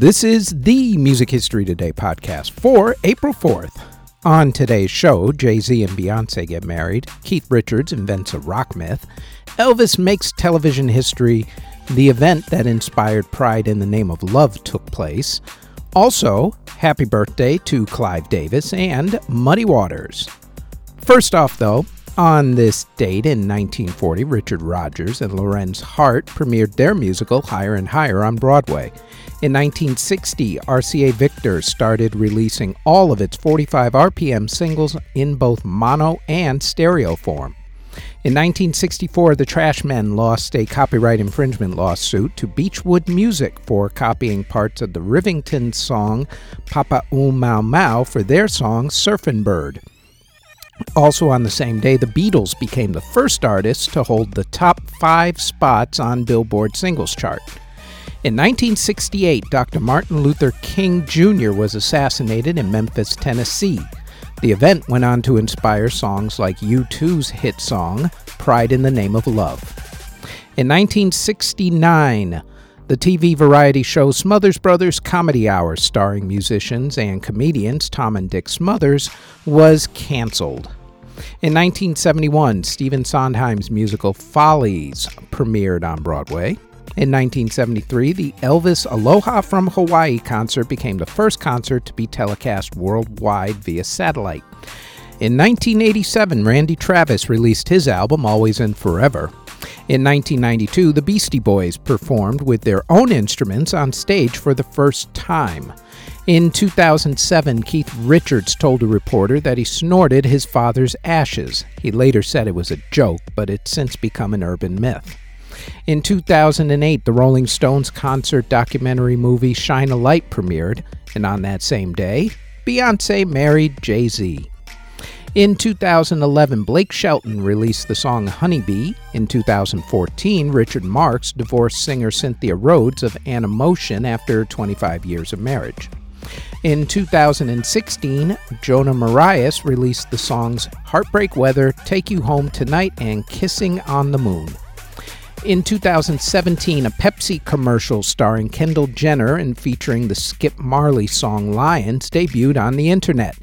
This is the Music History Today podcast for April 4th. On today's show, Jay-Z and Beyoncé get married, Keith Richards invents a rock myth, Elvis makes television history, the event that inspired Pride in the Name of Love took place, also happy birthday to Clive Davis and Muddy Waters. First off though, on this date in 1940, Richard Rodgers and Lorenz Hart premiered their musical Higher and Higher on Broadway. In 1960, RCA Victor started releasing all of its 45 RPM singles in both mono and stereo form. In 1964, the Trashmen lost a copyright infringement lawsuit to Beachwood Music for copying parts of the Rivington song Papa Oom Mau Mau for their song Surfin' Bird. Also on the same day, the Beatles became the first artists to hold the top 5 spots on Billboard singles chart. In 1968, Dr. Martin Luther King Jr. was assassinated in Memphis, Tennessee. The event went on to inspire songs like U2's hit song, Pride in the Name of Love. In 1969, the TV variety show Smothers Brothers Comedy Hour, starring musicians and comedians Tom and Dick Smothers, was canceled. In 1971, Stephen Sondheim's musical Follies premiered on Broadway. In 1973, the Elvis Aloha from Hawaii concert became the first concert to be telecast worldwide via satellite. In 1987, Randy Travis released his album Always and Forever. In 1992, the Beastie Boys performed with their own instruments on stage for the first time. In 2007, Keith Richards told a reporter that he snorted his father's ashes. He later said it was a joke, but it's since become an urban myth. In 2008, the Rolling Stones concert documentary movie Shine a Light premiered, and on that same day, Beyoncé married Jay-Z. In 2011, Blake Shelton released the song Honeybee. In 2014, Richard Marx divorced singer Cynthia Rhodes of Animotion after 25 years of marriage. In 2016, Jonah Marias released the songs Heartbreak Weather, Take You Home Tonight, and Kissing on the Moon. In 2017, a Pepsi commercial starring Kendall Jenner and featuring the Skip Marley song Lions debuted on the internet.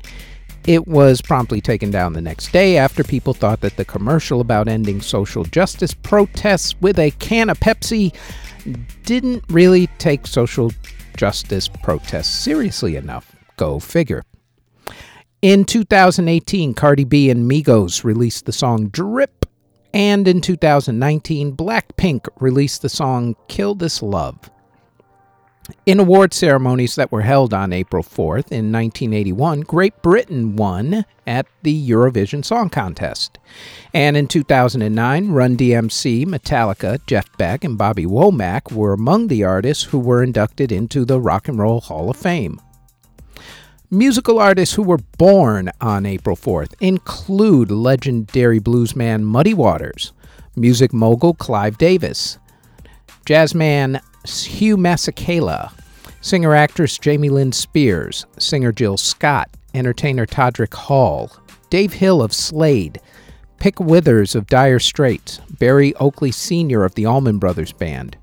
It was promptly taken down the next day after people thought that the commercial about ending social justice protests with a can of Pepsi didn't really take social justice protests seriously enough. Go figure. In 2018, Cardi B and Migos released the song Drip, and in 2019, Blackpink released the song Kill This Love. In award ceremonies that were held on April 4th in 1981, Great Britain won at the Eurovision Song Contest. And in 2009, Run DMC, Metallica, Jeff Beck, and Bobby Womack were among the artists who were inducted into the Rock and Roll Hall of Fame. Musical artists who were born on April 4th include legendary bluesman Muddy Waters, music mogul Clive Davis, jazzman Hugh Masekela, singer-actress Jamie Lynn Spears, singer Jill Scott, entertainer Todrick Hall, Dave Hill of Slade, Pick Withers of Dire Straits, Barry Oakley Sr. of the Allman Brothers Band,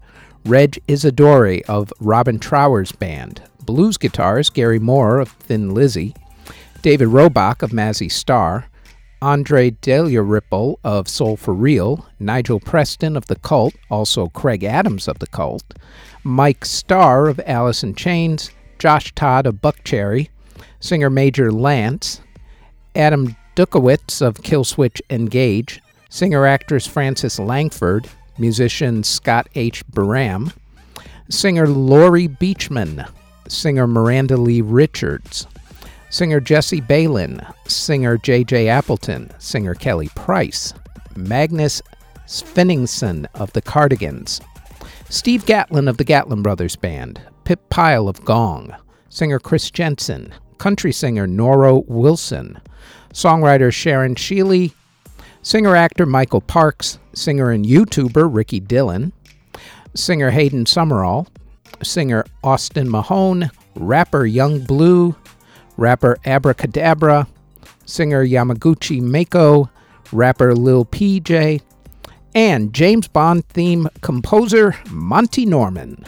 Reg Isidore of Robin Trower's Band, blues guitarist Gary Moore of Thin Lizzy, David Roebuck of Mazzy Star, Andre Dalrymple of Soul for Real, Nigel Preston of The Cult, also Craig Adams of The Cult, Mike Starr of Alice in Chains, Josh Todd of Buckcherry, singer Major Lance, Adam Dukowitz of Killswitch Engage, singer-actress Frances Langford, musician Scott H. Barham, singer Lori Beachman, singer Miranda Lee Richards, singer Jesse Balin, singer J.J. Appleton, singer Kelly Price, Magnus Svenningsen of the Cardigans, Steve Gatlin of the Gatlin Brothers Band, Pip Pyle of Gong, singer Chris Jensen, country singer Nora Wilson, songwriter Sharon Shealy, singer-actor Michael Parks, singer and YouTuber Ricky Dillon, singer Hayden Summerall, singer Austin Mahone, rapper Young Blue, rapper Abracadabra, singer Yamaguchi Mako, rapper Lil PJ, and James Bond theme composer Monty Norman.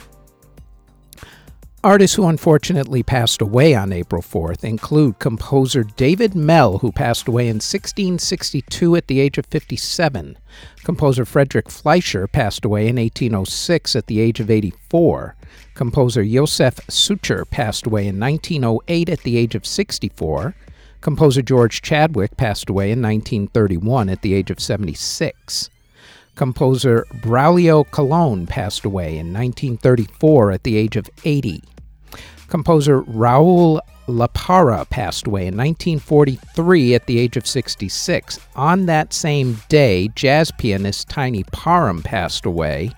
Artists who unfortunately passed away on April 4th include composer David Mell, who passed away in 1662 at the age of 57. Composer Frederick Fleischer passed away in 1806 at the age of 84. Composer Josef Sucher passed away in 1908 at the age of 64. Composer George Chadwick passed away in 1931 at the age of 76. Composer Braulio Colon passed away in 1934 at the age of 80. Composer Raul Laparra passed away in 1943 at the age of 66. On that same day, jazz pianist Tiny Parham passed away.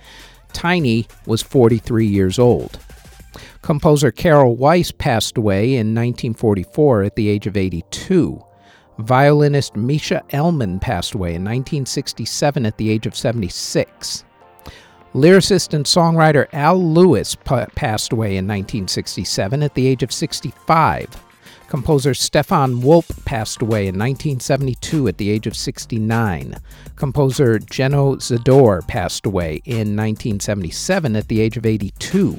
Tiny was 43 years old. Composer Carol Weiss passed away in 1944 at the age of 82. Violinist Misha Elman passed away in 1967 at the age of 76. Lyricist and songwriter Al Lewis passed away in 1967 at the age of 65. Composer Stefan Wolf passed away in 1972 at the age of 69. Composer Geno Zador passed away in 1977 at the age of 82.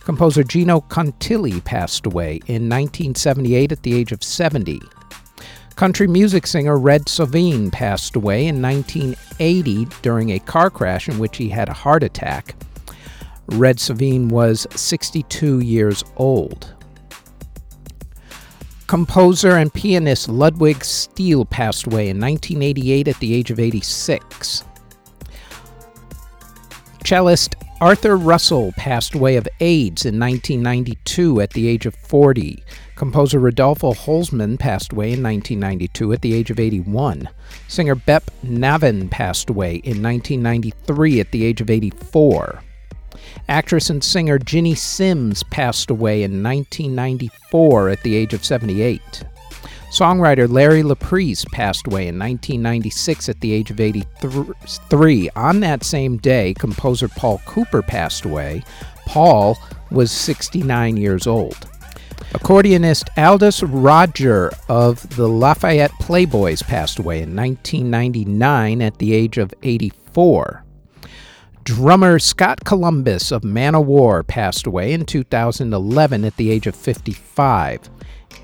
Composer Gino Contilli passed away in 1978 at the age of 70. Country music singer Red Sovine passed away in 1980 during a car crash in which he had a heart attack. Red Sovine was 62 years old. Composer and pianist Ludwig Steele passed away in 1988 at the age of 86. Cellist Arthur Russell passed away of AIDS in 1992 at the age of 40. Composer Rodolfo Holzman passed away in 1992 at the age of 81. Singer Bep Navin passed away in 1993 at the age of 84. Actress and singer Ginny Sims passed away in 1994 at the age of 78. Songwriter Larry Laprise passed away in 1996 at the age of 83. On that same day, composer Paul Cooper passed away. Paul was 69 years old. Accordionist Aldous Roger of the Lafayette Playboys passed away in 1999 at the age of 84. Drummer Scott Columbus of Manowar passed away in 2011 at the age of 55.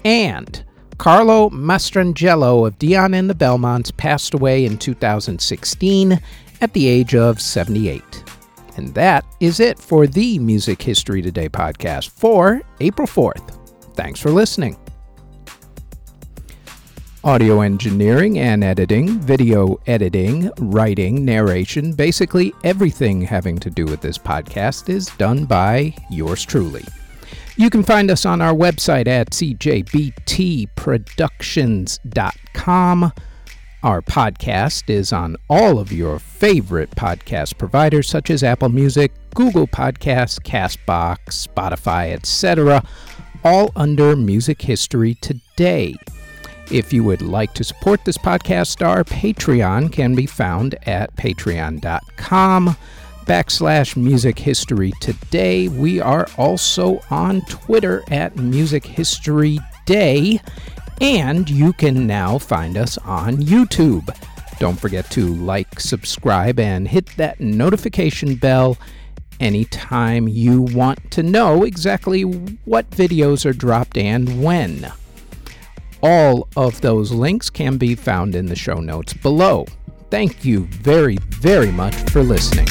And Carlo Mastrangelo of Dion and the Belmonts passed away in 2016 at the age of 78. And that is it for the Music History Today podcast for April 4th. Thanks for listening. Audio engineering and editing, video editing, writing, narration, basically everything having to do with this podcast is done by yours truly. You can find us on our website at cjbtproductions.com. Our podcast is on all of your favorite podcast providers such as Apple Music, Google Podcasts, CastBox, Spotify, etc., all under Music History Today. If you would like to support this podcast, our Patreon can be found at patreon.com/Music History Today. We are also on Twitter at Music History Day And you can now find us on YouTube. Don't forget to like, subscribe, and hit that notification bell anytime you want to know exactly what videos are dropped and when. All of those links can be found in the show notes below. Thank you very, very much for listening.